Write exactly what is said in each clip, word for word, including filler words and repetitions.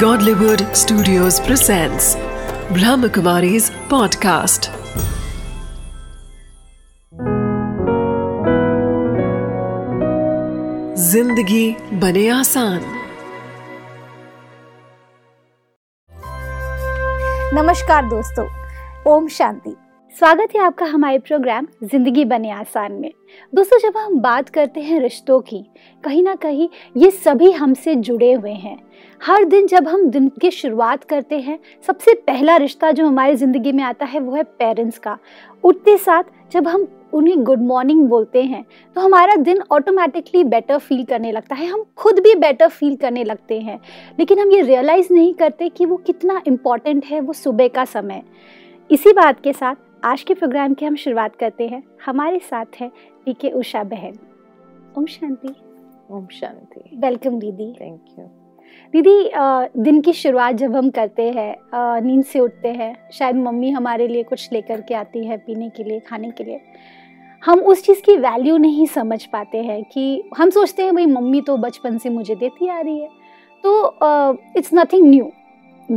Godlywood Studios presents Brahma Kumaris podcast। जिंदगी बने आसान। नमस्कार दोस्तों, ओम शांति। स्वागत है आपका हमारे प्रोग्राम जिंदगी बने आसान में। दोस्तों, जब हम बात करते हैं रिश्तों की, कहीं ना कहीं ये सभी हमसे जुड़े हुए हैं। हर दिन जब हम दिन की शुरुआत करते हैं, सबसे पहला रिश्ता जो हमारी ज़िंदगी में आता है वो है पेरेंट्स का। उठते साथ जब हम उन्हें गुड मॉर्निंग बोलते हैं तो हमारा दिन ऑटोमेटिकली बेटर फील करने लगता है, हम खुद भी बेटर फील करने लगते हैं। लेकिन हम ये रियलाइज़ नहीं करते कि वो कितना इम्पॉर्टेंट है वो सुबह का समय। इसी बात के साथ आज के प्रोग्राम की हम शुरुआत करते हैं। हमारे साथ हैं टीके उषा बहन। ओम शांति। ओम शांति। वेलकम दीदी। थैंक यू दीदी। दिन की शुरुआत जब हम करते हैं, नींद से उठते हैं, शायद मम्मी हमारे लिए कुछ लेकर के आती है पीने के लिए, खाने के लिए। हम उस चीज़ की वैल्यू नहीं समझ पाते हैं कि हम सोचते हैं भाई मम्मी तो बचपन से मुझे देती आ रही है, तो इट्स नथिंग न्यू।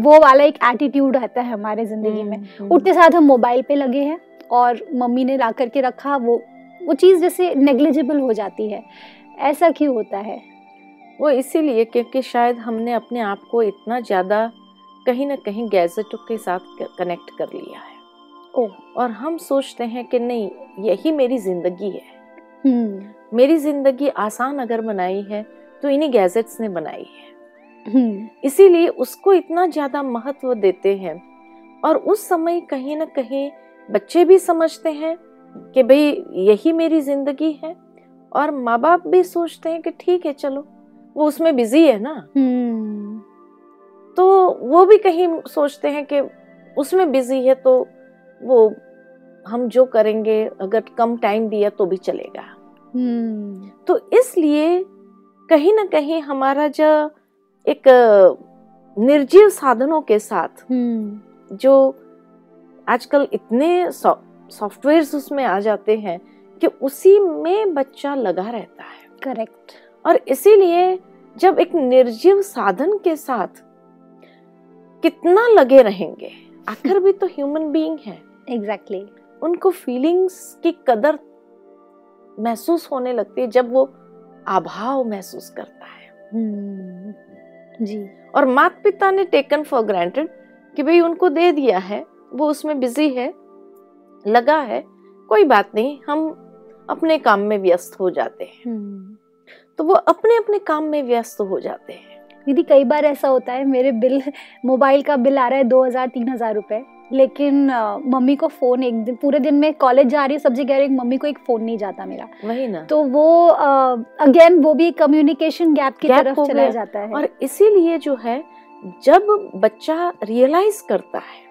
वो वाला एक एटीट्यूड रहता है हमारे ज़िंदगी में। उठते साथ हम मोबाइल पे लगे हैं और मम्मी ने ला करके रखा, वो वो चीज़ जैसे नेग्लिजिबल हो जाती है। ऐसा क्यों होता है? वो इसीलिए क्योंकि शायद हमने अपने आप को इतना ज़्यादा कहीं ना कहीं गैजेटों के साथ कनेक्ट कर लिया है। ओ और हम सोचते हैं कि नहीं, यही मेरी ज़िंदगी है। हम्म मेरी ज़िंदगी आसान अगर बनाई है तो इन्हीं गैजेट्स ने बनाई है। हम्म इसीलिए उसको इतना ज़्यादा महत्व देते हैं। और उस समय कहीं ना कहीं बच्चे भी समझते हैं कि भाई यही मेरी ज़िंदगी है, और माँ बाप भी सोचते हैं कि ठीक है चलो, वो उसमें बिजी है ना। hmm. तो वो भी कहीं सोचते हैं कि उसमें बिजी है तो वो हम जो करेंगे, अगर कम टाइम दिया तो भी चलेगा। hmm. तो इसलिए कहीं ना कहीं हमारा जो एक निर्जीव साधनों के साथ hmm. जो आजकल इतने सॉफ्टवेयर्स उसमें आ जाते हैं कि उसी में बच्चा लगा रहता है। करेक्ट। और इसीलिए जब एक निर्जीव साधन के साथ कितना लगे रहेंगे, आखिर भी तो ह्यूमन बीइंग है। Exactly exactly. उनको फीलिंग्स की कदर महसूस होने लगती है जब वो अभाव महसूस करता है। hmm. जी। और माता पिता ने टेकन फॉर ग्रांटेड कि भाई उनको दे दिया है, वो उसमें बिजी है, लगा है, कोई बात नहीं, हम अपने काम में व्यस्त हो जाते हैं। hmm. तो वो अपने अपने काम में व्यस्त हो जाते हैं। दीदी, कई बार ऐसा होता है, मेरे बिल मोबाइल का बिल आ रहा है दो हज़ार तीन हज़ार रुपये, लेकिन आ, मम्मी को फ़ोन एक दिन, पूरे दिन में कॉलेज जा रही है, सब जगह रही, मम्मी को एक फ़ोन नहीं जाता मेरा। वही ना। तो वो अगेन वो भी कम्युनिकेशन गैप की तरफ चला जाता है। और इसीलिए जो है, जब बच्चा रियलाइज करता है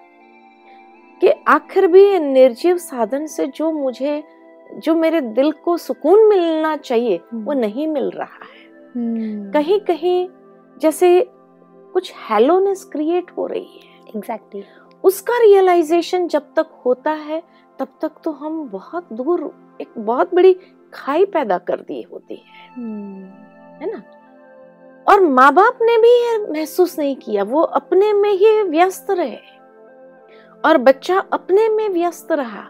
कि आखिर भी निर्जीव साधन से जो मुझे जो मेरे दिल को सुकून मिलना चाहिए वो नहीं मिल रहा है, कहीं कहीं जैसे कुछ हेलोनेस क्रिएट हो रही है। Exactly exactly. उसका रियलाइजेशन जब तक होता है तब तक तो हम बहुत दूर, एक बहुत बड़ी खाई पैदा कर दी होती है, है ना। और माँ बाप ने भी ये महसूस नहीं किया, वो अपने में ही व्यस्त रहे और बच्चा अपने में व्यस्त रहा,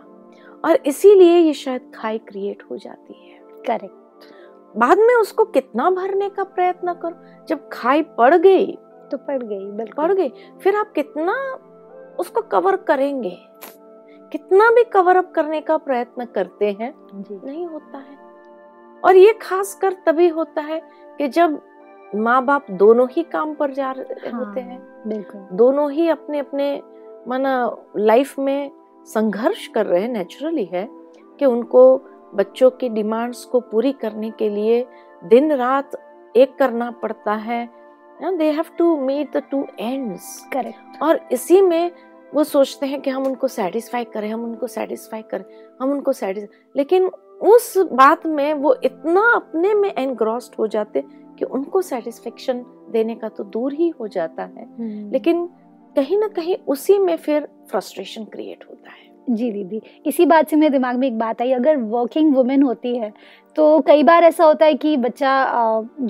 और इसीलिए ये शायद खाई क्रिएट हो जाती है। करेक्ट। बाद में उसको कितना भरने का प्रयत्न करो, जब खाई पड़ गई तो पड़ गई, बिल्कुल पड़ गई। फिर आप कितना उसको कवर करेंगे, कितना भी कवर अप करने का प्रयत्न करते हैं, नहीं होता है। और ये खासकर तभी होता है कि जब माँ बाप दोनों ही काम पर जा रहे होते हैं। बिल्कुल। दोनों ही अपने अपने माना लाइफ में संघर्ष कर रहे हैं, नेचुरली है कि उनको बच्चों की डिमांड्स को पूरी करने के लिए दिन रात एक करना पड़ता है। They have to meet the two ends. Correct. और इसी में वो सोचते हैं कि हम उनको सेटिस्फाई करें, हम उनको सेटिस्फाई करें, हम उनको सेटिस्फाई, लेकिन उस बात में वो इतना अपने में एनग्रॉस्ड हो जाते कि उनको सेटिस्फेक्शन देने का तो दूर ही हो जाता है। hmm. लेकिन कहीं ना कहीं उसी में फिर फ्रस्ट्रेशन क्रिएट होता है। जी दीदी, इसी बात से मेरे दिमाग में एक बात आई। अगर वर्किंग वुमेन होती है तो कई बार ऐसा होता है कि बच्चा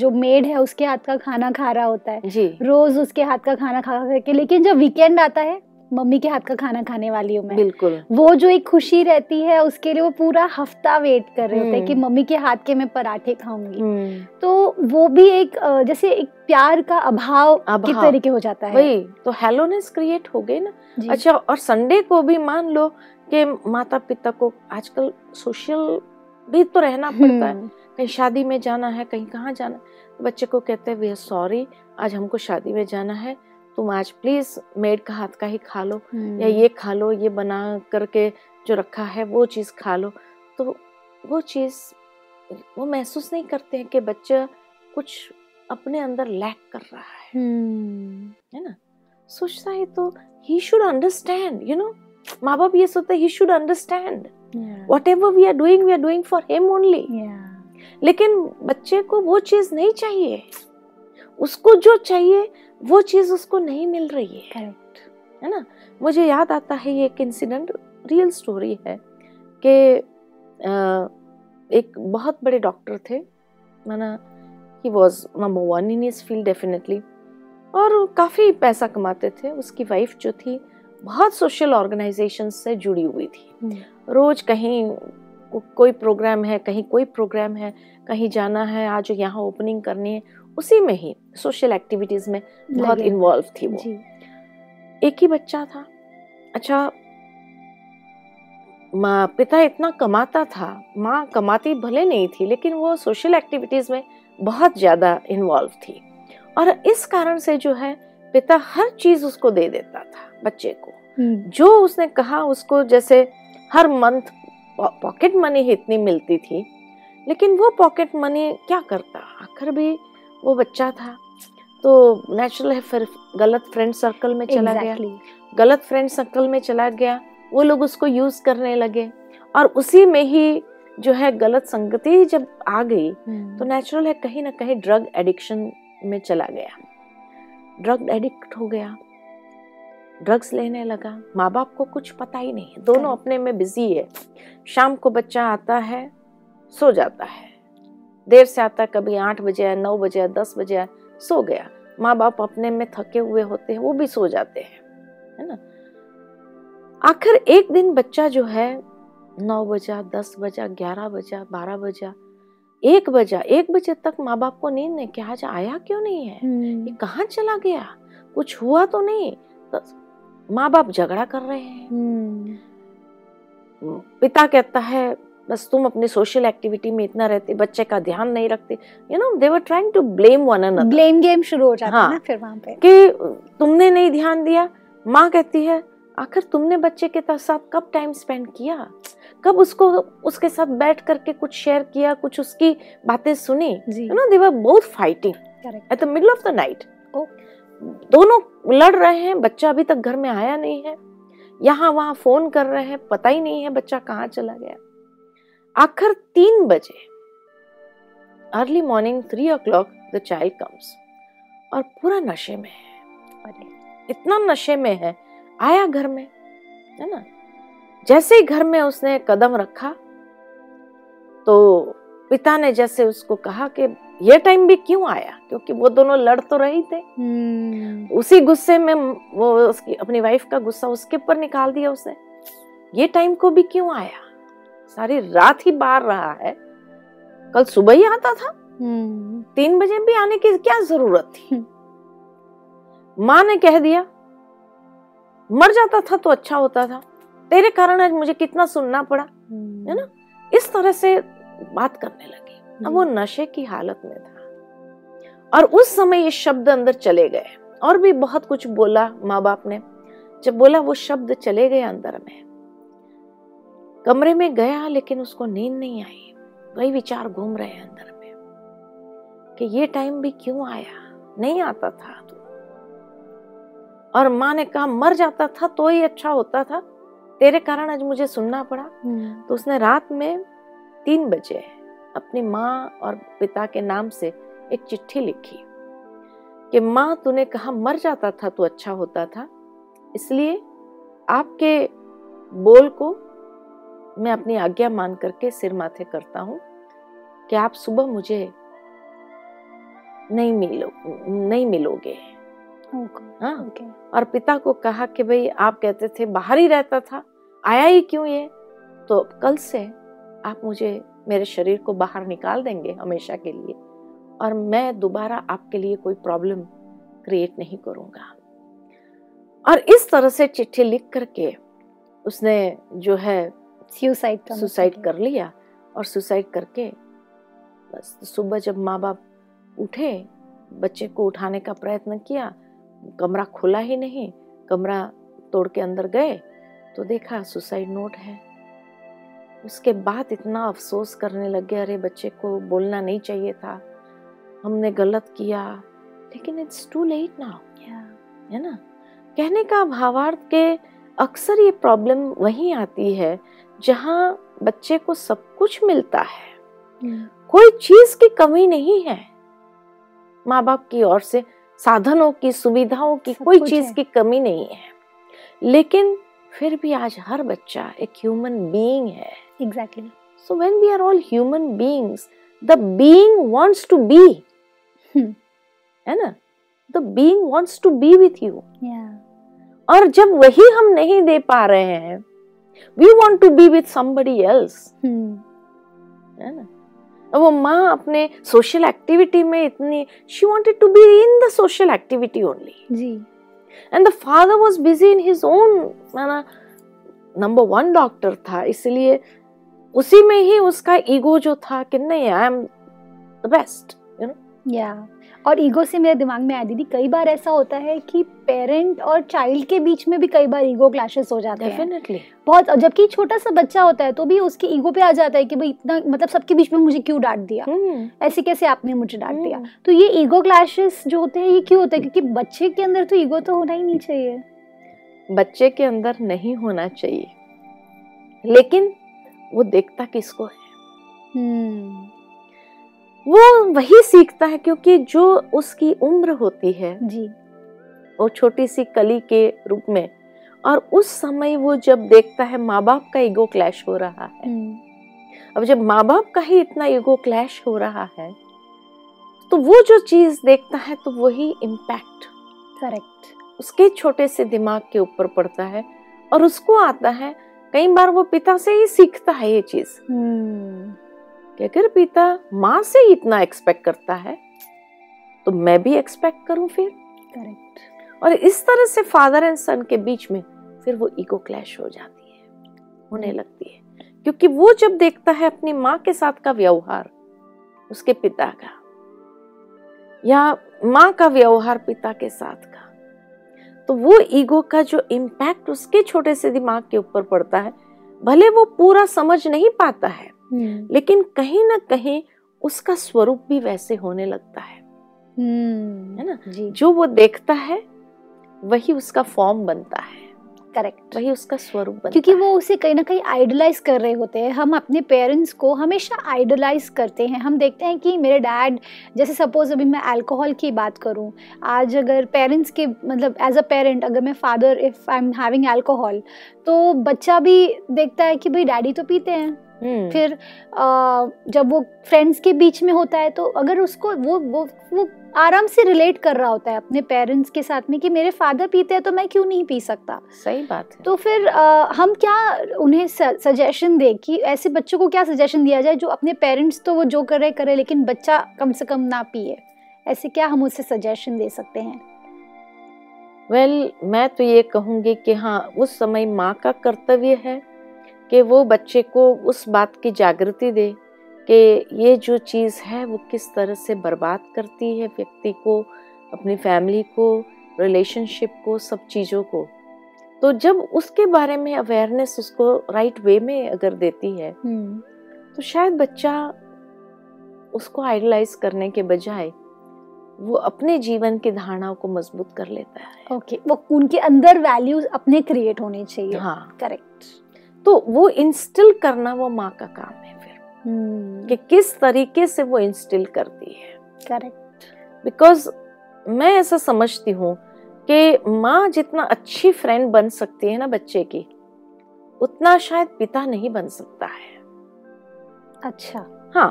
जो मेड है उसके हाथ का खाना खा रहा होता है जी, रोज उसके हाथ का खाना खा करके, लेकिन जब वीकेंड आता है मम्मी के हाथ का खाना खाने वाली हूँ मैं, बिल्कुल वो जो एक खुशी रहती है उसके लिए वो पूरा हफ्ता वेट कर रहे होते हैं कि मम्मी के हाथ के मैं पराठे खाऊंगी। तो वो भी एक जैसे एक प्यार का अभाव, अभाव। किस तरीके हो जाता है, वही तो हेलोनेस क्रिएट हो गई ना। अच्छा, और संडे को भी मान लो कि माता पिता को आजकल सोशल भी तो रहना पड़ता है, कहीं शादी में जाना है, कहीं कहाँ जाना है, बच्चे को कहते हैं वी आर सॉरी आज हमको शादी में जाना है, तुम आज प्लीज मेड का हाथ का ही खा लो या ये खा लो, ये बना करके जो रखा है वो चीज़ खा लो। तो वो चीज़ वो महसूस नहीं करते हैं कि बच्चा कुछ अपने अंदर लैक कर रहा है, है ना, सोचता है। तो he should understand, you know, माँ बाप ये सोचते he should understand whatever we are doing we are doing for him only. लेकिन बच्चे को वो चीज़ नहीं चाहिए, उसको जो चाहिए वो चीज़ उसको नहीं मिल रही है, करेक्ट है ना। मुझे याद आता है ये एक इंसिडेंट, रियल स्टोरी है कि एक बहुत बड़े डॉक्टर थे, माना he was number one in his field definitely, और काफ़ी पैसा कमाते थे। उसकी वाइफ जो थी बहुत सोशल ऑर्गेनाइजेशन से जुड़ी हुई थी, रोज़ कहीं को, कोई प्रोग्राम है, कहीं कोई प्रोग्राम है, कहीं जाना है, आज यहाँ ओपनिंग करनी है, उसी में ही सोशल एक्टिविटीज में बहुत इन्वॉल्व थी वो। एक ही बच्चा था। अच्छा, माँ पिता इतना कमाता था, माँ कमाती भले नहीं थी लेकिन वो सोशल एक्टिविटीज में बहुत ज़्यादा इन्वॉल्व थी, और इस कारण से जो है पिता हर चीज़ उसको दे देता था बच्चे को, जो उसने कहा उसको। जैसे हर मंथ पॉकेट मनी ही इतनी मिलती थी, लेकिन वो पॉकेट मनी क्या करता, आखिर भी वो बच्चा था तो नेचुरल है फिर गलत फ्रेंड सर्कल में चला exactly. गया गलत फ्रेंड सर्कल में चला गया, वो लोग उसको यूज़ करने लगे, और उसी में ही जो है गलत संगति जब आ गई hmm. तो नेचुरल है कहीं ना कहीं ड्रग एडिक्शन में चला गया, ड्रग एडिक्ट हो गया, ड्रग्स लेने लगा। माँ बाप को कुछ पता ही नहीं, दोनों अपने में बिजी है। शाम को बच्चा आता है, सो जाता है, देर से आता है, कभी आठ बजे आया, नौ बजे आया, दस बजे आया, सो गया। माँ बाप अपने में थके हुए होते हैं, वो भी सो जाते हैं, है ना। आखिर एक दिन बच्चा जो है नौ बजा, दस बजा, ग्यारह बजा, बारह बजा, एक बजा, एक बजे तक माँ बाप को नींद नहीं कि आज आया क्यों नहीं है, ये कहाँ चला गया, कुछ हुआ तो नहीं। तो माँ बाप झगड़ा कर रहे हैं, पिता कहता है बस तुम अपने सोशल एक्टिविटी में इतना रहते, बच्चे का ध्यान नहीं रखते, you know they were trying to blame one another, blame game शुरू हो जाता है ना फिर वहाँ पे कि तुमने नहीं ध्यान दिया। माँ कहती है आखिर तुमने बच्चे के साथ कब टाइम स्पेंड किया, कब उसको उसके साथ बैठ करके कुछ शेयर किया, कुछ उसकी बातें सुनी, you know they were both fighting at the middle of the night, दोनों लड़ रहे हैं, बच्चा अभी तक घर में आया नहीं है, यहाँ वहाँ फोन कर रहे हैं, पता ही नहीं है बच्चा कहाँ चला गया। आखिर तीन बजे early morning three o'clock the child comes, और पूरा नशे में है, इतना नशे में है, आया घर में, है ना। जैसे ही घर में उसने कदम रखा तो पिता ने जैसे उसको कहा कि ये टाइम भी क्यों आया, क्योंकि वो दोनों लड़ तो रहे थे। hmm. उसी गुस्से में वो उसकी अपनी वाइफ का गुस्सा उसके ऊपर निकाल दिया उसने, ये टाइम को भी क्यों आया, सारी रात ही बाहर रहा है, कल सुबह ही आता था, hmm. तीन बजे भी आने की क्या जरूरत थी। hmm. माँ ने कह दिया मर जाता था तो अच्छा होता था, तेरे कारण आज मुझे कितना सुनना पड़ा, hmm. है ना। इस तरह से बात करने लगी। hmm. अब वो नशे की हालत में था, और उस समय ये शब्द अंदर चले गए, और भी बहुत कुछ बोला माँ बाप ने, जब बोला वो शब्द चले गए अंदर में। कमरे में गया लेकिन उसको नींद नहीं आई, वही विचार घूम रहे हैं अंदर में कि ये टाइम भी क्यों आया, नहीं आता था तो। और माँ ने कहा मर जाता था तो ही अच्छा होता था, तेरे कारण आज मुझे सुनना पड़ा। hmm. तो उसने रात में तीन बजे अपनी माँ और पिता के नाम से एक चिट्ठी लिखी कि माँ तूने कहा मर जाता था तो अच्छा होता था, इसलिए आपके बोल को मैं अपनी आज्ञा मान करके सिर माथे करता हूँ, कि आप सुबह मुझे नहीं मिलो नहीं मिलोगे। हाँ, और पिता को कहा कि भाई आप कहते थे बाहर ही रहता था, आया ही क्यों ये, तो कल से आप मुझे मेरे शरीर को बाहर निकाल देंगे हमेशा के लिए और मैं दोबारा आपके लिए कोई प्रॉब्लम क्रिएट नहीं करूँगा। और इस तरह से चिट्ठी लिख करके उसने जो है सुसाइड सुसाइड कर लिया। और सुसाइड करके बस सुबह जब माँ बाप उठे, बच्चे को उठाने का प्रयत्न किया, कमरा खुला ही नहीं, कमरा तोड़ के अंदर गए तो देखा सुसाइड नोट है। उसके बाद इतना अफसोस करने लग गया, अरे बच्चे को बोलना नहीं चाहिए था, हमने गलत किया, लेकिन इट्स टू लेट नाउ, है ना। कहने का भावार्थ के अक्सर ये प्रॉब्लम वहीं आती है जहाँ बच्चे को सब कुछ मिलता है, कोई चीज की कमी नहीं है, माँ बाप की ओर से साधनों की, सुविधाओं की, कोई चीज की कमी नहीं है, लेकिन फिर भी आज हर बच्चा एक ह्यूमन बीइंग है। Exactly. So when we are all human beings, the being wants to be, है ना, the being wants to be with you. और जब वही हम नहीं दे पा रहे हैं, we want to be with somebody else, है ना। वो माँ अपने सोशल एक्टिविटी में इतनी, she wanted to be in the social activity only. Ji. And the father was busy in his own, माना number one doctor था, इसलिए उसी में ही उसका ईगो जो था कि नहीं I am the best, you know. Yeah. और ईगो से मेरे दिमाग में आ दीदी कई बार ऐसा होता है कि पेरेंट और चाइल्ड के बीच में भी कई बार ईगो क्लैशेस हो जाते हैं। Definitely. बहुत, जबकि छोटा सा बच्चा होता है तो भी उसकी ईगो पे आ जाता है कि भाई इतना, मतलब सबके बीच में मुझे क्यों डांट दिया, hmm. ऐसे कैसे आपने मुझे डांट hmm. दिया। तो ये ईगो क्लैशेस जो होते हैं ये क्यों होते हैं, क्योंकि बच्चे के अंदर तो ईगो तो होना ही नहीं चाहिए, बच्चे के अंदर नहीं होना चाहिए, लेकिन वो देखता किसको है, hmm. वो वही सीखता है, क्योंकि जो उसकी उम्र होती है जी, वो छोटी सी कली के रूप में, और उस समय वो जब देखता है माँ बाप का ईगो क्लैश हो रहा है। अब जब माँ बाप का ही इतना ईगो क्लैश हो रहा है तो वो जो चीज देखता है तो वही इम्पैक्ट करेक्ट उसके छोटे से दिमाग के ऊपर पड़ता है और उसको आता है। कई बार वो पिता से ही सीखता है ये चीज, अगर पिता माँ से इतना एक्सपेक्ट करता है तो मैं भी एक्सपेक्ट करूं फिर, करेक्ट। और इस तरह से फादर एंड सन के बीच में फिर वो ईगो क्लैश हो जाती है, होने लगती है, क्योंकि वो जब देखता है अपनी माँ के साथ का व्यवहार उसके पिता का, या माँ का व्यवहार पिता के साथ का, तो वो ईगो का जो इम्पैक्ट उसके छोटे से दिमाग के ऊपर पड़ता है, भले वो पूरा समझ नहीं पाता है, Hmm. लेकिन कहीं ना कहीं उसका स्वरूप भी वैसे होने लगता है, hmm. है ना जी। जो वो देखता है वही उसका फॉर्म बनता है, करेक्ट, वही उसका स्वरूप बनता है, क्योंकि वो उसे कहीं ना कहीं आइडलाइज कर रहे होते हैं। हम अपने पेरेंट्स को हमेशा आइडलाइज करते हैं, हम देखते हैं कि मेरे डैड जैसे, सपोज अभी मैं अल्कोहल की बात करूं, आज अगर पेरेंट्स के, मतलब एज अ पेरेंट अगर मैं father, if I am having alcohol, तो बच्चा भी देखता है कि भाई डैडी तो पीते हैं, Hmm. फिर आ, जब वो फ्रेंड्स के बीच में होता है तो अगर उसको वो वो वो आराम से रिलेट कर रहा होता है अपने पेरेंट्स के साथ में कि मेरे फादर पीते हैं तो मैं क्यों नहीं पी सकता। सही बात है। तो फिर आ, हम क्या उन्हें सजेशन दें, कि ऐसे बच्चों को क्या सजेशन दिया जाए जो अपने पेरेंट्स तो वो जो करे करे लेकिन बच्चा कम से कम ना पिए, ऐसे क्या हम उसे सजेशन दे सकते हैं? वेल well, मैं तो ये कहूँगी कि हाँ, उस समय माँ का कर्तव्य है कि वो बच्चे को उस बात की जागृति दे कि ये जो चीज़ है वो किस तरह से बर्बाद करती है व्यक्ति को, अपनी फैमिली को, रिलेशनशिप को, सब चीज़ों को। तो जब उसके बारे में अवेयरनेस उसको राइट वे में अगर देती है तो शायद बच्चा उसको आइडलाइज करने के बजाय वो अपने जीवन की धारणाओं को मजबूत कर लेता है। Okay okay. वो उनके अंदर वैल्यूज अपने क्रिएट होने चाहिए। हाँ, करेक्ट। तो वो इंस्टिल करना वो माँ का काम है फिर, hmm. कि किस तरीके से वो इंस्टिल करती है। करेक्ट। बिकॉज मैं ऐसा समझती हूँ कि माँ जितना अच्छी फ्रेंड बन सकती है ना बच्चे की, उतना शायद पिता नहीं बन सकता है। अच्छा। हाँ,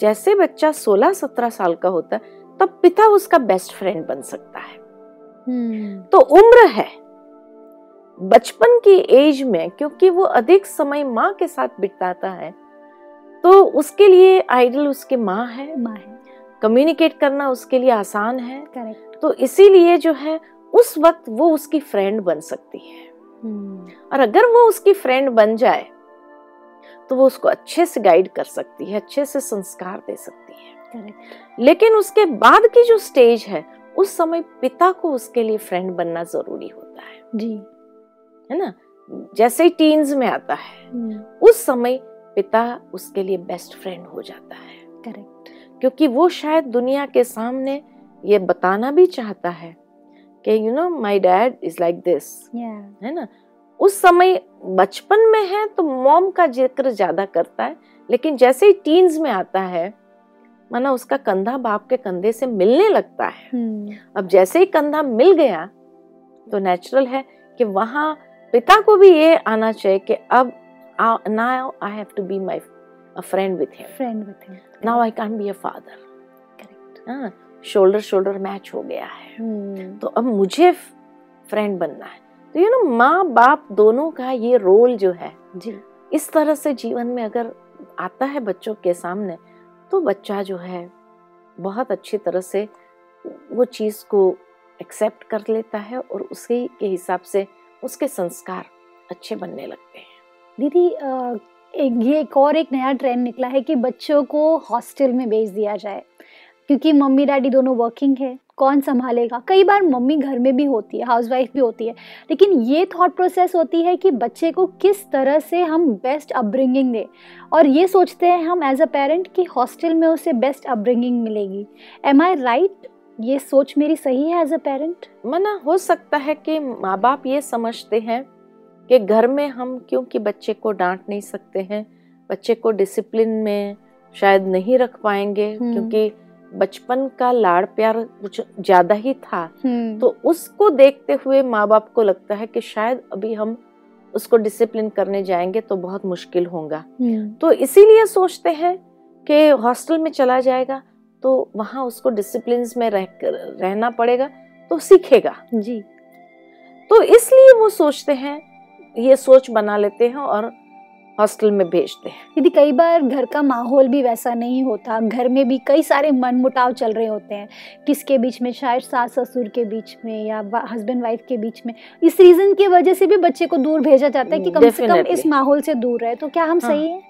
जैसे बच्चा सोलह सत्रह साल का होता है तब पिता उसका बेस्ट फ्रेंड बन सकता है। hmm. तो उम्र है बचपन की एज में, क्योंकि वो अधिक समय माँ के साथ बिताता है तो उसके लिए आइडल उसके माँ है, माँ है। कम्युनिकेट करना उसके लिए आसान है। Correct. तो इसीलिए जो है उस वक्त वो उसकी फ्रेंड बन सकती है। hmm. और अगर वो उसकी फ्रेंड बन जाए तो वो उसको अच्छे से गाइड कर सकती है, अच्छे से संस्कार दे सकती है। Correct. लेकिन उसके बाद की जो स्टेज है उस समय पिता को उसके लिए फ्रेंड बनना जरूरी होता है। जी है ना, जैसे ही टीन्स में आता है hmm. उस समय पिता उसके लिए बेस्ट फ्रेंड हो जाता है। करेक्ट, क्योंकि वो शायद दुनिया के सामने ये बताना भी चाहता है कि you know my dad is like this, है ना। उस समय बचपन में है तो मॉम का जिक्र ज्यादा करता है, लेकिन जैसे ही टीन्स में आता है माना उसका कंधा बाप के कंधे से मिलने लगता है। hmm. अब जैसे ही कंधा मिल गया तो नेचुरल है कि वहाँ पिता को भी ये आना चाहिए कि अब now I have to be my a friend with him. Friend with him. Now I can't be a father. Correct. हाँ, shoulder shoulder match हो गया है। hmm. तो अब मुझे friend बनना है। तो you know माँ बाप दोनों का ये role जो है जी इस तरह से जीवन में अगर आता है बच्चों के सामने तो बच्चा जो है बहुत अच्छी तरह से वो चीज़ को एक्सेप्ट कर लेता है और उसी के हिसाब से उसके संस्कार अच्छे बनने लगते हैं। दीदी एक ये एक और एक नया ट्रेंड निकला है कि बच्चों को हॉस्टल में भेज दिया जाए, क्योंकि मम्मी डैडी दोनों वर्किंग है, कौन संभालेगा। कई बार मम्मी घर में भी होती है, हाउसवाइफ भी होती है, लेकिन ये थॉट प्रोसेस होती है कि बच्चे को किस तरह से हम बेस्ट अपब्रिंगिंग दें, और ये सोचते हैं हम एज अ पेरेंट कि हॉस्टल में उसे बेस्ट अपब्रिंगिंग मिलेगी। Am I right? ये सोच मेरी सही है एज अ पेरेंट? मना हो सकता है कि माँ बाप ये समझते हैं कि घर में हम क्योंकि बच्चे को डांट नहीं सकते हैं, बच्चे को डिसिप्लिन में शायद नहीं रख पाएंगे क्योंकि बचपन का लाड़ प्यार कुछ ज्यादा ही था, तो उसको देखते हुए माँ बाप को लगता है कि शायद अभी हम उसको डिसिप्लिन करने जाएंगे तो बहुत मुश्किल होगा, तो इसीलिए सोचते हैं कि हॉस्टल में चला जाएगा तो वहाँ उसको डिसिप्लिन में रह, रहना पड़ेगा तो सीखेगा जी। तो इसलिए वो सोचते हैं, ये सोच बना लेते हैं और हॉस्टल में भेजते हैं। यदि कई बार घर का माहौल भी वैसा नहीं होता, घर में भी कई सारे मनमुटाव चल रहे होते हैं किसके बीच में, शायद सास ससुर के बीच में या हस्बैंड वाइफ के बीच में, इस रीजन की वजह से भी बच्चे को दूर भेजा जाता है कि कम से कम इस माहौल से दूर रहे। तो क्या हम हाँ, सही है?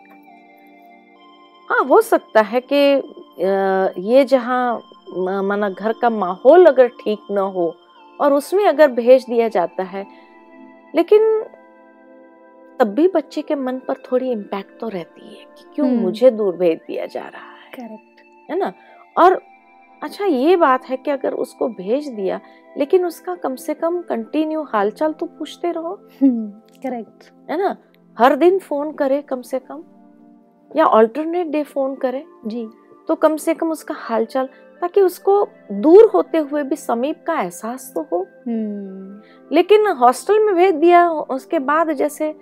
हाँ, हो सकता है कि ये जहाँ माना घर का माहौल अगर ठीक न हो और उसमें अगर भेज दिया जाता है, लेकिन तब भी बच्चे के मन पर थोड़ी इम्पैक्ट तो रहती है कि क्यों मुझे दूर भेज दिया जा रहा है। करेक्ट, है ना। और अच्छा ये बात है कि अगर उसको भेज दिया लेकिन उसका कम से कम कंटिन्यू हालचाल तो पूछते रहो। करेक्ट, है ना। हर दिन फोन करे कम से कम, या ऑल्टरनेट डे फोन करे जी, तो कम से कम उसका हालचाल, ताकि उसको दूर होते हुए भी समीप का एहसास तो हो। लेकिन हॉस्टल में भेज दिया उसके बाद जैसे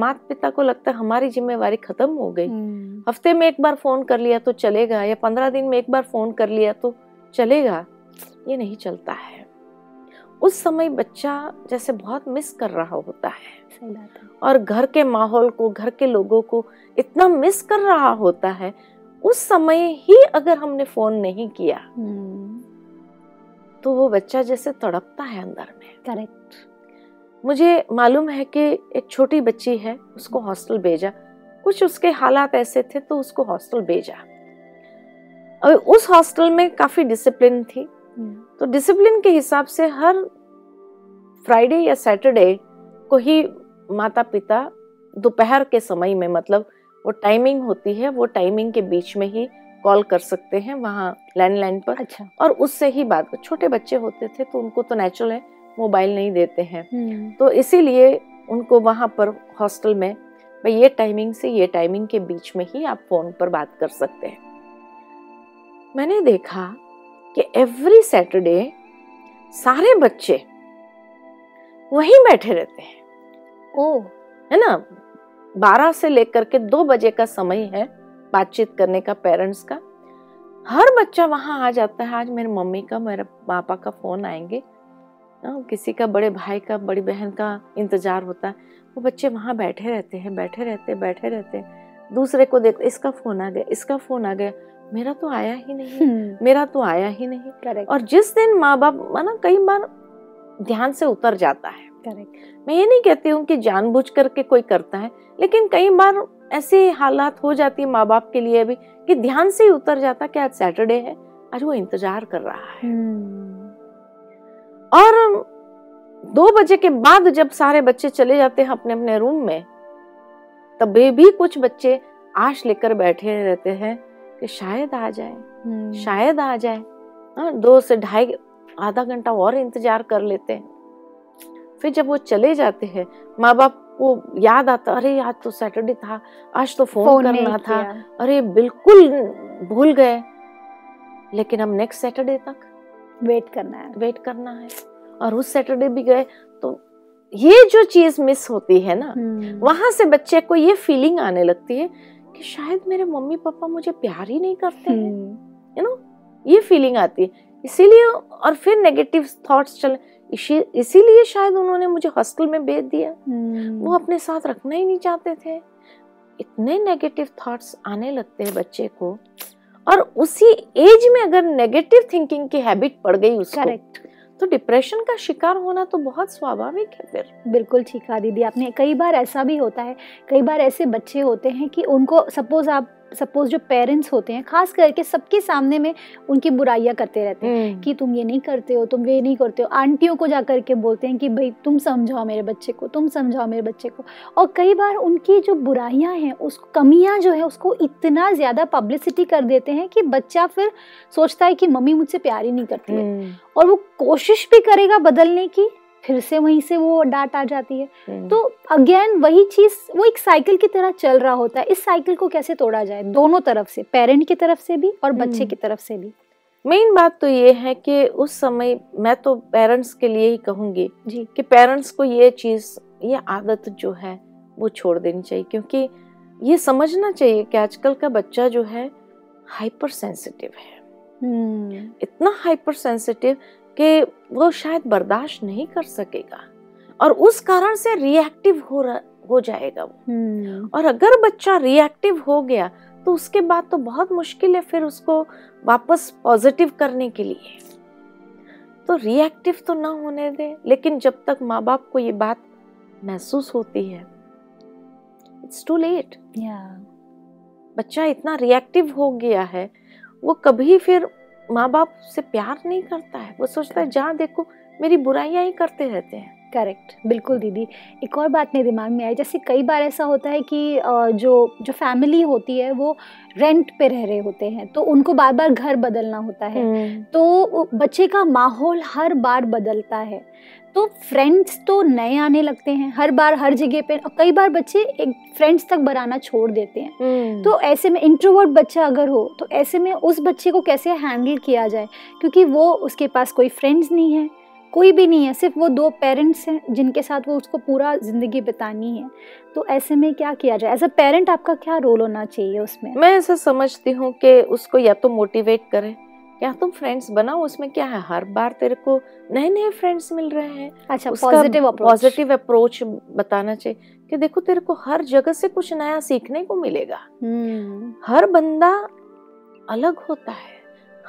माता पिता को लगता है हमारी जिम्मेवारी खत्म हो गई, हफ्ते में एक बार फोन कर लिया तो चलेगा या पंद्रह दिन में एक बार फोन कर लिया तो चलेगा, ये नहीं चलता है। उस समय बच्चा जैसे बहुत मिस कर रहा होता है, सही बात है, और घर के माहौल को, घर के लोगों को इतना मिस कर रहा होता है। उस समय ही अगर हमने फोन नहीं किया तो वो बच्चा जैसे तड़पता है अंदर में। करेक्ट। मुझे मालूम है कि एक छोटी बच्ची है, उसको हॉस्टल भेजा, कुछ उसके हालात ऐसे थे तो उसको हॉस्टल भेजा, और उस हॉस्टल में काफ़ी डिसिप्लिन थी, तो डिसिप्लिन के हिसाब से हर फ्राइडे या सैटरडे को ही माता पिता दोपहर के समय में, मतलब वो टाइमिंग होती है, वो टाइमिंग के बीच में ही कॉल कर सकते हैं वहाँ लैंडलाइन पर। अच्छा। और उससे ही बात, छोटे बच्चे होते थे तो उनको तो नेचुरल है मोबाइल नहीं देते हैं, तो इसीलिए उनको वहाँ पर हॉस्टल में भाई ये टाइमिंग से ये टाइमिंग के बीच में ही आप फोन पर बात कर सकते हैं। मैंने देखा कि एवरी सैटरडे सारे बच्चे वहीं बैठे रहते हैं। ओ, है ना, बारह से लेकर के दो बजे का समय है बातचीत करने का पेरेंट्स का, हर बच्चा वहाँ आ जाता है। आज मेरे मम्मी का मेरे पापा का फ़ोन आएंगे, किसी का बड़े भाई का बड़ी बहन का इंतज़ार होता है, वो बच्चे वहाँ बैठे रहते हैं बैठे रहते बैठे रहते हैं, दूसरे को देख इसका फ़ोन आ गया इसका फ़ोन आ गया, मेरा तो आया ही नहीं मेरा तो आया ही नहीं। करेक्ट। और जिस दिन माँ बाप माना कई बार ध्यान से उतर जाता है। करेक्ट। मैं ये नहीं कहती हूँ कि जानबूझ करके कोई करता है, लेकिन कई बार ऐसे हालात हो जाती है माँ बाप के लिए भी कि ध्यान से ही उतर जाता कि आज सैटरडे है, आज वो इंतजार कर रहा है। और दो बजे के बाद जब सारे बच्चे चले जाते हैं अपने अपने रूम में, तब भी कुछ बच्चे आश लेकर बैठे रहते हैं कि शायद आ जाए शायद आ जाए। हाँ, दो से ढाई आधा घंटा और इंतजार कर लेते हैं। फिर जब वो चले जाते हैं माँ बाप को याद आता, अरे आज तो सैटरडे था, आज तो फोन करना था, अरे बिल्कुल भूल गए। लेकिन हम नेक्स्ट सैटरडे तक वेट करना है वेट करना है और उस सैटरडे भी गए तो ये जो चीज मिस होती है ना, वहां से बच्चे को ये फीलिंग आने लगती है कि शायद मेरे मम्मी पापा मुझे प्यार ही नहीं करते हैं, यू नो, ये फीलिंग आती है। इसीलिए और फिर नेगेटिव थॉट्स चल, इसी इसीलिए शायद उन्होंने मुझे हॉस्टल में भेज दिया, वो अपने साथ रखना ही नहीं चाहते थे। इतने नेगेटिव थॉट्स आने लगते हैं बच्चे को, और उसी एज में अगर नेगेटिव थिंकिंग की हैबिट पड़ गई उसको, करेक्ट, तो डिप्रेशन का शिकार होना तो बहुत स्वाभाविक है फिर। बिल्कुल ठीक कहा दीदी आपने। कई बार ऐसा भी होता है, कई बार ऐसे बच्चे होते हैं कि उनको सपोज आप सपोज जो पेरेंट्स होते हैं खास करके सबके सामने में उनकी बुराइयां करते रहते हैं कि तुम ये नहीं करते हो, तुम ये नहीं करते हो, आंटियों को जा करके बोलते हैं कि भाई तुम समझाओ मेरे बच्चे को, तुम समझाओ मेरे बच्चे को। और कई बार उनकी जो बुराइयां हैं, उस कमियां जो है, उसको इतना ज़्यादा पब्लिसिटी कर देते हैं कि बच्चा फिर सोचता है कि मम्मी मुझसे प्यार ही नहीं करती है, और वो कोशिश भी करेगा बदलने की, फिर से वहीं से वो डांट आ जाती है। तो अगेन वही चीज, वो एक साइकिल की तरह चल रहा होता है। इस साइकिल को कैसे तोड़ा जाए दोनों तरफ से, पेरेंट की तरफ से भी और बच्चे की तरफ से भी? मेन बात तो ये है कि उस समय मैं तो पेरेंट्स के लिए ही कहूंगी जी कि पेरेंट्स को ये चीज, ये आदत जो है वो छोड़ देनी चाहिए, क्योंकि ये समझना चाहिए कि आजकल का बच्चा जो है हाइपर सेंसिटिव है। इतना हाइपर सेंसिटिव कि वो शायद बर्दाश्त नहीं कर सकेगा, और उस कारण से रिएक्टिव हो रहा हो जाएगा वो। और अगर बच्चा रिएक्टिव हो गया तो उसके बाद तो बहुत मुश्किल है फिर उसको वापस पॉजिटिव करने के लिए। तो रिएक्टिव तो ना होने दे, लेकिन जब तक माँ बाप को ये बात महसूस होती है इट्स टू लेट। बच्चा इतना रिएक्टिव हो गया है, वो कभी फिर माँ बाप से प्यार नहीं करता है, वो सोचता है जहाँ देखो मेरी बुराइयाँ ही करते रहते हैं। करेक्ट, बिल्कुल दीदी। एक और बात मेरे दिमाग में आई, जैसे कई बार ऐसा होता है कि जो जो फैमिली होती है वो रेंट पे रह रहे होते हैं, तो उनको बार बार घर बदलना होता है, तो बच्चे का माहौल हर बार बदलता है, तो फ्रेंड्स तो नए आने लगते हैं हर बार हर जगह पे, और कई बार बच्चे एक फ्रेंड्स तक बनाना छोड़ देते हैं। तो ऐसे में इंट्रोवर्ट बच्चा अगर हो तो ऐसे में उस बच्चे को कैसे हैंडल किया जाए, क्योंकि वो उसके पास कोई फ्रेंड्स नहीं है, कोई भी नहीं है, सिर्फ वो दो पेरेंट्स हैं जिनके साथ वो उसको पूरा ज़िंदगी बितानी है। तो ऐसे में क्या किया जाए, एज अ पेरेंट आपका क्या रोल होना चाहिए उसमें? मैं ऐसा समझती हूँ कि उसको या तो मोटिवेट करें, या तुम फ्रेंड्स बनाओ, उसमें क्या है हर बार तेरे को नए नए फ्रेंड्स मिल रहे हैं। अच्छा, पॉजिटिव पॉजिटिव अप्रोच बताना चाहिए कि देखो तेरे को हर जगह से कुछ नया सीखने को मिलेगा, हर बंदा अलग होता है,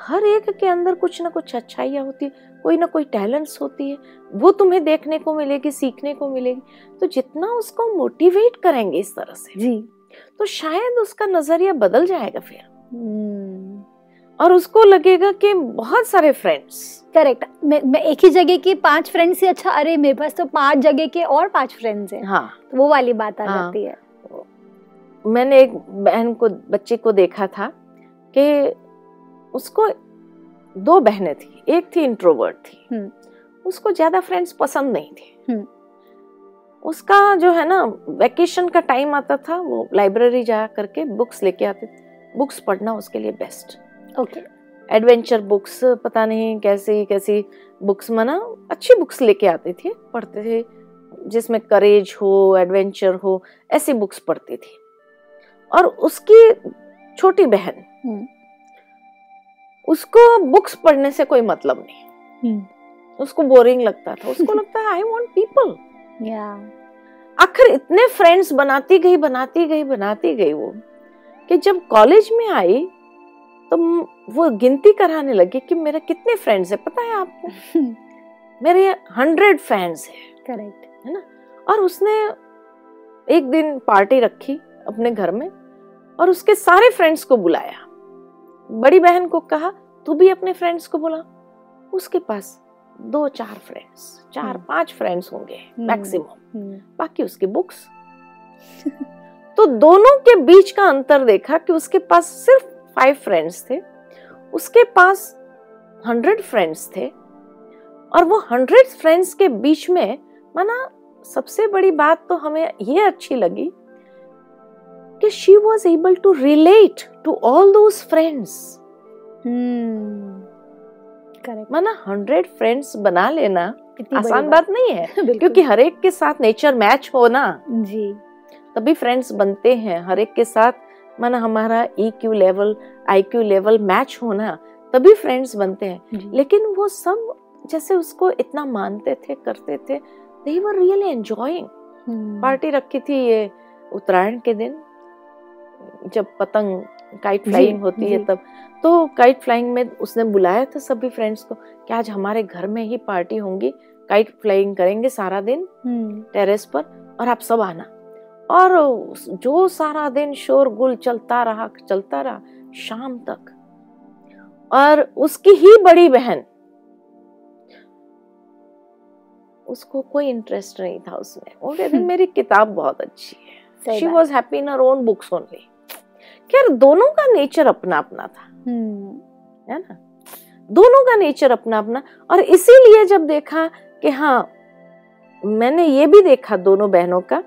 हर एक के अंदर कुछ ना कुछ अच्छाइयाँ होती है, कोई ना कोई टैलेंट्स होती है, वो तुम्हें देखने को मिलेगी, सीखने को मिलेगी। तो जितना उसको मोटिवेट करेंगे इस तरह से जी, तो शायद उसका नजरिया बदल जाएगा फिर, और उसको लगेगा कि बहुत सारे फ्रेंड्स। करेक्ट, मैं, मैं एक ही जगह के पांच फ्रेंड्स से अच्छा, अरे मेरे पास तो पांच जगह के और पांच फ्रेंड्स हैं। हाँ, तो वो वाली बात आ जाती है। मैंने एक बहन को बच्चे को देखा था कि उसको दो बहनें थी, एक थी इंट्रोवर्ट थी, उसको ज्यादा फ्रेंड्स पसंद नहीं थे। उसका जो है ना वेकेशन का टाइम आता था, वो लाइब्रेरी जा करके बुक्स लेके आते थे, बुक्स पढ़ना उसके लिए बेस्ट। ओके, एडवेंचर बुक्स, पता नहीं कैसी कैसी बुक्स, माना अच्छी बुक्स लेके आती थी, पढ़ते थे, जिसमें करेज हो, एडवेंचर हो, ऐसी बुक्स पढ़ती थी। और उसकी छोटी बहन, उसको बुक्स पढ़ने से कोई मतलब नहीं, उसको बोरिंग लगता था, उसको लगता है आई वांट पीपल। आखिर इतने फ्रेंड्स बनाती गई बनाती गई बनाती गई वो कि जब कॉलेज में आई तो वो गिनती कराने लगी कि मेरे कितने फ्रेंड्स है। पता है आपको मेरे हंड्रेड फैंस है। करेक्ट है ना। और उसने एक दिन पार्टी रखी अपने घर में और उसके सारे फ्रेंड्स को बुलाया। बड़ी बहन को कहा तू भी अपने फ्रेंड्स को बुला। उसके पास दो चार फ्रेंड्स, चार पांच फ्रेंड्स होंगे मैक्सिमम, बाकी उसकी बुक्स। तो दोनों के बीच का अंतर देखा कि उसके पास सिर्फ फाइव फ्रेंड्स थे, उसके पास हंड्रेड फ्रेंड्स थे। और वो हंड्रेड फ्रेंड्स के बीच में माना सबसे बड़ी बात तो हमें ये अच्छी लगी कि she was able to relate to all those friends. Correct. माना हंड्रेड फ्रेंड्स बना लेना आसान बात नहीं है क्योंकि हर एक के साथ नेचर मैच होना जी, तभी फ्रेंड्स बनते हैं। हर एक के साथ माना हमारा EQ level IQ level match होना, तभी फ्रेंड्स बनते हैं। लेकिन वो सब जैसे उसको इतना मानते थे, करते थे, they were really enjoying। Party रखी थी ये उत्तरायण के दिन, जब पतंग काइट फ्लाइंग होती जी, है तब तो काइट फ्लाइंग में उसने बुलाया था सभी फ्रेंड्स को कि आज हमारे घर में ही पार्टी होगी, काइट फ्लाइंग करेंगे सारा दिन टेरेस पर और आप सब आना। और जो सारा दिन शोरगुल चलता रहा चलता रहा शाम तक। और उसकी ही बड़ी बहन, उसको कोई इंटरेस्ट नहीं था उसमें। वो कहती मेरी किताब बहुत अच्छी है। She was happy in her own books only. यार दोनों का नेचर अपना अपना था, है ना। दोनों का नेचर अपना अपना। और इसीलिए जब देखा कि हाँ, मैंने ये भी देखा दोनों बहनों का,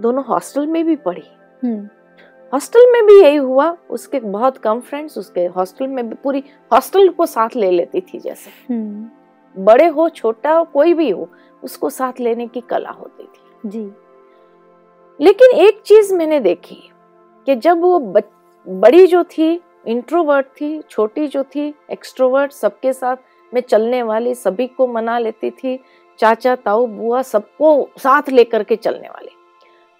दोनों हॉस्टल में भी पढ़ी। हॉस्टल में भी यही हुआ, उसके बहुत कम फ्रेंड्स, उसके हॉस्टल में भी पूरी हॉस्टल को साथ ले लेती थी। जैसे बड़े हो छोटा हो कोई भी हो, उसको साथ लेने की कला होती थी जी। लेकिन एक चीज मैंने देखी कि जब वो बड़ी जो थी इंट्रोवर्ट थी, छोटी जो थी एक्सट्रोवर्ट, सबके साथ में चलने वाली, सभी को मना लेती थी, चाचा ताऊ बुआ सबको साथ लेकर के चलने वाली,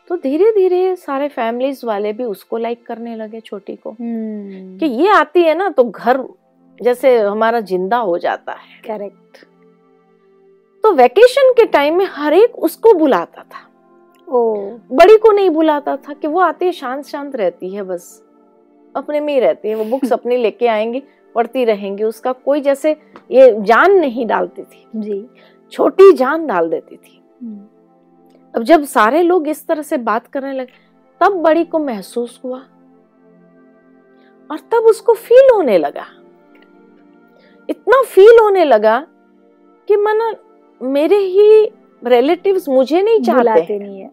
तो धीरे धीरे सारे फैमिलीज वाले भी उसको लाइक करने लगे छोटी को। hmm. कि ये आती है ना तो घर जैसे हमारा जिंदा हो जाता है। करेक्ट। तो वेकेशन के टाइम में हर एक उसको बुलाता था। ओ। बड़ी को नहीं बुलाता था कि वो आती है शांत शांत रहती है, बस अपने में ही रहती है, वो बुक्स अपने लेके आएंगी पढ़ती रहेंगी, उसका कोई जैसे ये जान नहीं डालती थी जी। छोटी जान डाल देती थी। अब जब सारे लोग इस तरह से बात करने लगे तब बड़ी को महसूस हुआ और तब उसको फील होने लगा, इतना फील होने लगा कि मन मेरे ही रिलेटिव्स मुझे नहीं चाहते नहीं है।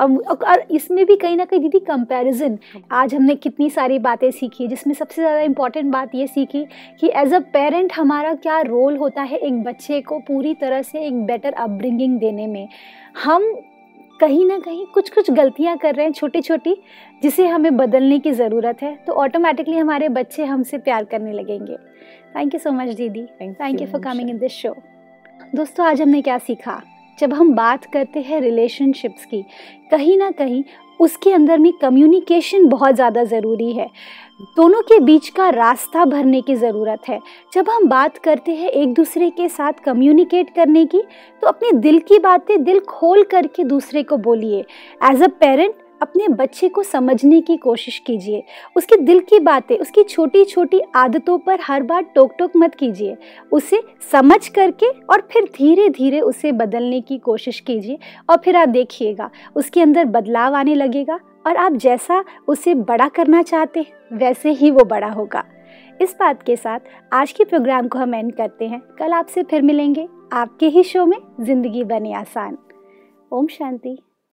अब और इसमें भी कहीं ना कहीं दीदी कंपैरिजन, आज हमने कितनी सारी बातें सीखी जिसमें सबसे ज़्यादा इम्पॉर्टेंट बात ये सीखी कि एज अ पेरेंट हमारा क्या रोल होता है एक बच्चे को पूरी तरह से एक बेटर अपब्रिंगिंग देने में। हम कहीं ना कहीं कुछ कुछ गलतियां कर रहे हैं छोटी छोटी, जिसे हमें बदलने की ज़रूरत है, तो ऑटोमेटिकली हमारे बच्चे हमसे प्यार करने लगेंगे। थैंक यू सो मच दीदी, thank you for coming in this show. दोस्तों आज हमने क्या सीखा, जब हम बात करते हैं रिलेशनशिप्स की, कहीं ना कहीं उसके अंदर में कम्युनिकेशन बहुत ज़्यादा ज़रूरी है, दोनों के बीच का रास्ता भरने की ज़रूरत है। जब हम बात करते हैं एक दूसरे के साथ कम्युनिकेट करने की, तो अपने दिल की बातें दिल खोल करके दूसरे को बोलिए। एज अ पेरेंट अपने बच्चे को समझने की कोशिश कीजिए, उसके दिल की बातें, उसकी छोटी छोटी आदतों पर हर बार टोक टोक मत कीजिए, उसे समझ करके और फिर धीरे धीरे उसे बदलने की कोशिश कीजिए। और फिर आप देखिएगा उसके अंदर बदलाव आने लगेगा और आप जैसा उसे बड़ा करना चाहते हैं वैसे ही वो बड़ा होगा। इस बात के साथ आज के प्रोग्राम को हम एंड करते हैं। कल आपसे फिर मिलेंगे आपके ही शो में, जिंदगी बने आसान। ओम शांति।